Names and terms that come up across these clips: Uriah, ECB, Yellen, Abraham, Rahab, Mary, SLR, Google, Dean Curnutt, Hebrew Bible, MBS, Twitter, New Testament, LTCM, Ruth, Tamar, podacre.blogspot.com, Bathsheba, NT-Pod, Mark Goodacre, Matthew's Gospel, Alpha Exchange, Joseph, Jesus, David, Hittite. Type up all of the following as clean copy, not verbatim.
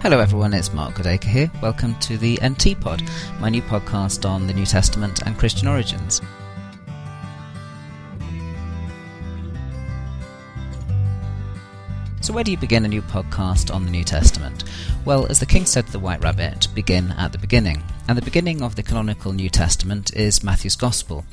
Hello everyone, it's Mark Goodacre here. Welcome to the NT-Pod, my new podcast on the New Testament and Christian origins. So where do you begin a new podcast on the New Testament? Well, as the king said to the white rabbit, begin at the beginning. And the beginning of the canonical New Testament is Matthew's Gospel.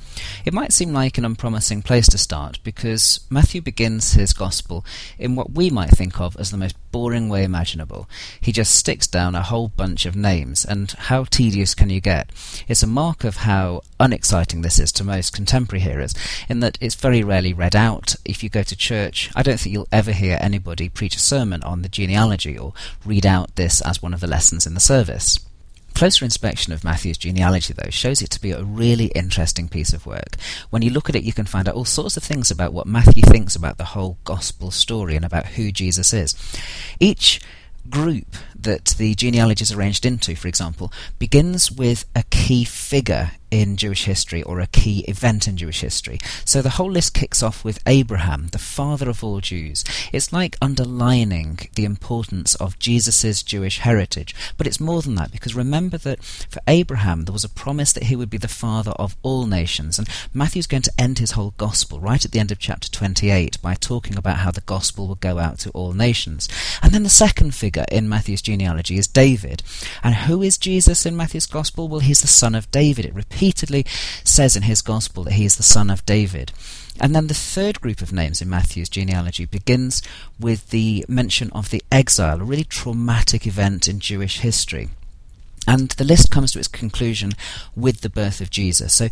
It might seem like an unpromising place to start because Matthew begins his Gospel in what we might think of as the most boring way imaginable. He just sticks down a whole bunch of names, and how tedious can you get? It's a mark of how unexciting this is to most contemporary hearers, in that it's very rarely read out. If you go to church, I don't think you'll ever hear anybody preach a sermon on the genealogy or read out this as one of the lessons in the service. Closer inspection of Matthew's genealogy, though, shows it to be a really interesting piece of work. When you look at it, you can find out all sorts of things about what Matthew thinks about the whole gospel story and about who Jesus is. Each group that the genealogy is arranged into, for example, begins with a key figure in Jewish history or a key event in Jewish history. So the whole list kicks off with Abraham, the father of all Jews. It's like underlining the importance of Jesus' Jewish heritage. But it's more than that, because remember that for Abraham there was a promise that he would be the father of all nations. And Matthew's going to end his whole gospel right at the end of chapter 28 by talking about how the gospel will go out to all nations. And then the second figure in Matthew's genealogy is David. And who is Jesus in Matthew's gospel? Well, he's the son of David. It repeats repeatedly says in his Gospel that he is the son of David. And then the third group of names in Matthew's genealogy begins with the mention of the exile, a really traumatic event in Jewish history. And the list comes to its conclusion with the birth of Jesus. So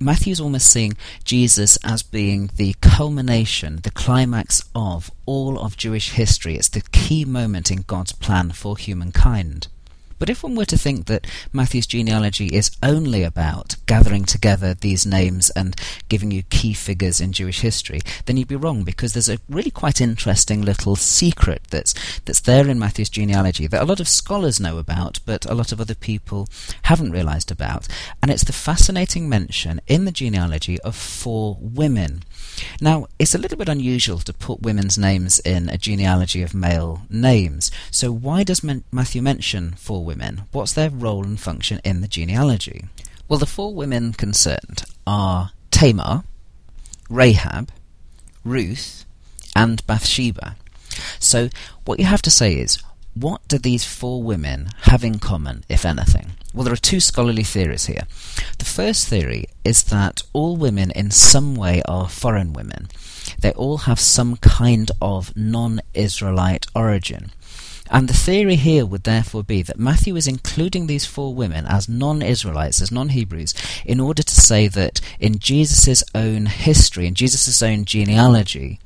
Matthew's almost seeing Jesus as being the culmination, the climax of all of Jewish history. It's the key moment in God's plan for humankind. But if one were to think that Matthew's genealogy is only about gathering together these names and giving you key figures in Jewish history, then you'd be wrong, because there's a really quite interesting little secret that's there in Matthew's genealogy that a lot of scholars know about, but a lot of other people haven't realised about. And it's the fascinating mention in the genealogy of 4 women. Now, it's a little bit unusual to put women's names in a genealogy of male names. So why does Matthew mention 4 women? What's their role and function in the genealogy? Well, the 4 women concerned are Tamar, Rahab, Ruth, and Bathsheba. So what you have to say is, what do these 4 women have in common, if anything? Well, there are 2 scholarly theories here. The first theory is that all women in some way are foreign women. They all have some kind of non-Israelite origin. And the theory here would therefore be that Matthew is including these 4 women as non-Israelites, as non-Hebrews, in order to say that in Jesus' own history, in Jesus' own genealogy,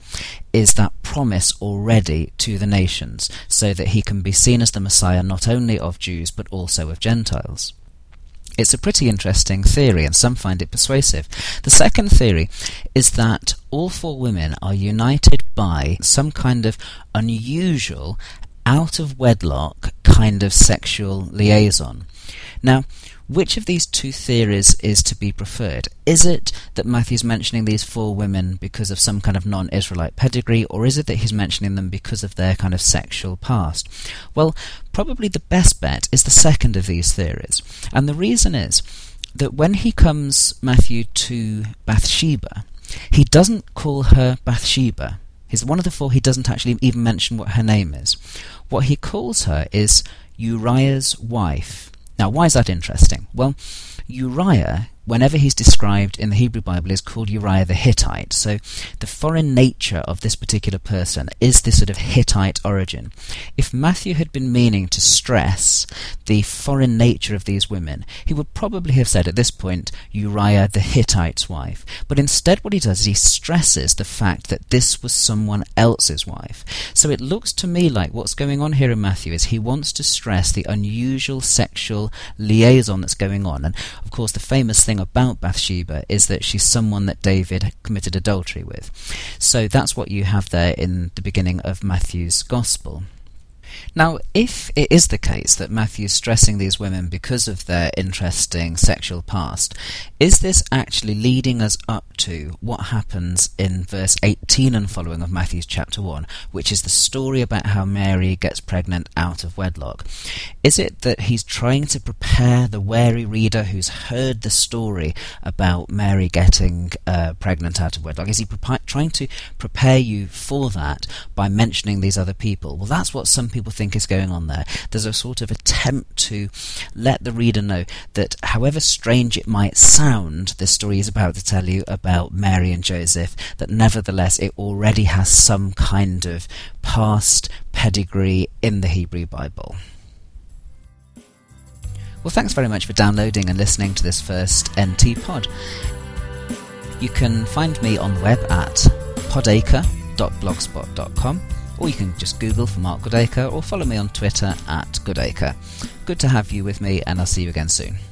is that promise already to the nations, so that he can be seen as the Messiah not only of Jews but also of Gentiles. It's a pretty interesting theory, and some find it persuasive. The second theory is that all 4 women are united by some kind of unusual, out-of-wedlock kind of sexual liaison. Now, which of these 2 theories is to be preferred? Is it that Matthew's mentioning these 4 women because of some kind of non-Israelite pedigree, or is it that he's mentioning them because of their kind of sexual past? Well, probably the best bet is the second of these theories. And the reason is that when he comes, Matthew, to Bathsheba, he doesn't call her Bathsheba. He's one of the 4 he doesn't actually even mention what her name is. What he calls her is Uriah's wife. Now, why is that interesting? Well, Uriah, whenever he's described in the Hebrew Bible, is called Uriah the Hittite. So the foreign nature of this particular person is this sort of Hittite origin. If Matthew had been meaning to stress the foreign nature of these women, he would probably have said at this point, Uriah the Hittite's wife. But instead what he does is he stresses the fact that this was someone else's wife. So it looks to me like what's going on here in Matthew is he wants to stress the unusual sexual liaison that's going on. And of course the famous thing about Bathsheba is that she's someone that David committed adultery with. So that's what you have there in the beginning of Matthew's Gospel. Now, if it is the case that Matthew's stressing these women because of their interesting sexual past, is this actually leading us up to what happens in verse 18 and following of Matthew's chapter 1, which is the story about how Mary gets pregnant out of wedlock. Is it that he's trying to prepare the wary reader who's heard the story about Mary getting pregnant out of wedlock? Is he trying to prepare you for that by mentioning these other people? Well, that's what some people think is going on there. There's a sort of attempt to let the reader know that however strange it might sound, this story is about to tell you about Mary and Joseph, that nevertheless it already has some kind of past pedigree in the Hebrew Bible. Well, thanks very much for downloading and listening to this first NT-Pod. You can find me on the web at podacre.blogspot.com, or you can just Google for Mark Goodacre, or follow me on Twitter at Goodacre. Good to have you with me, and I'll see you again soon.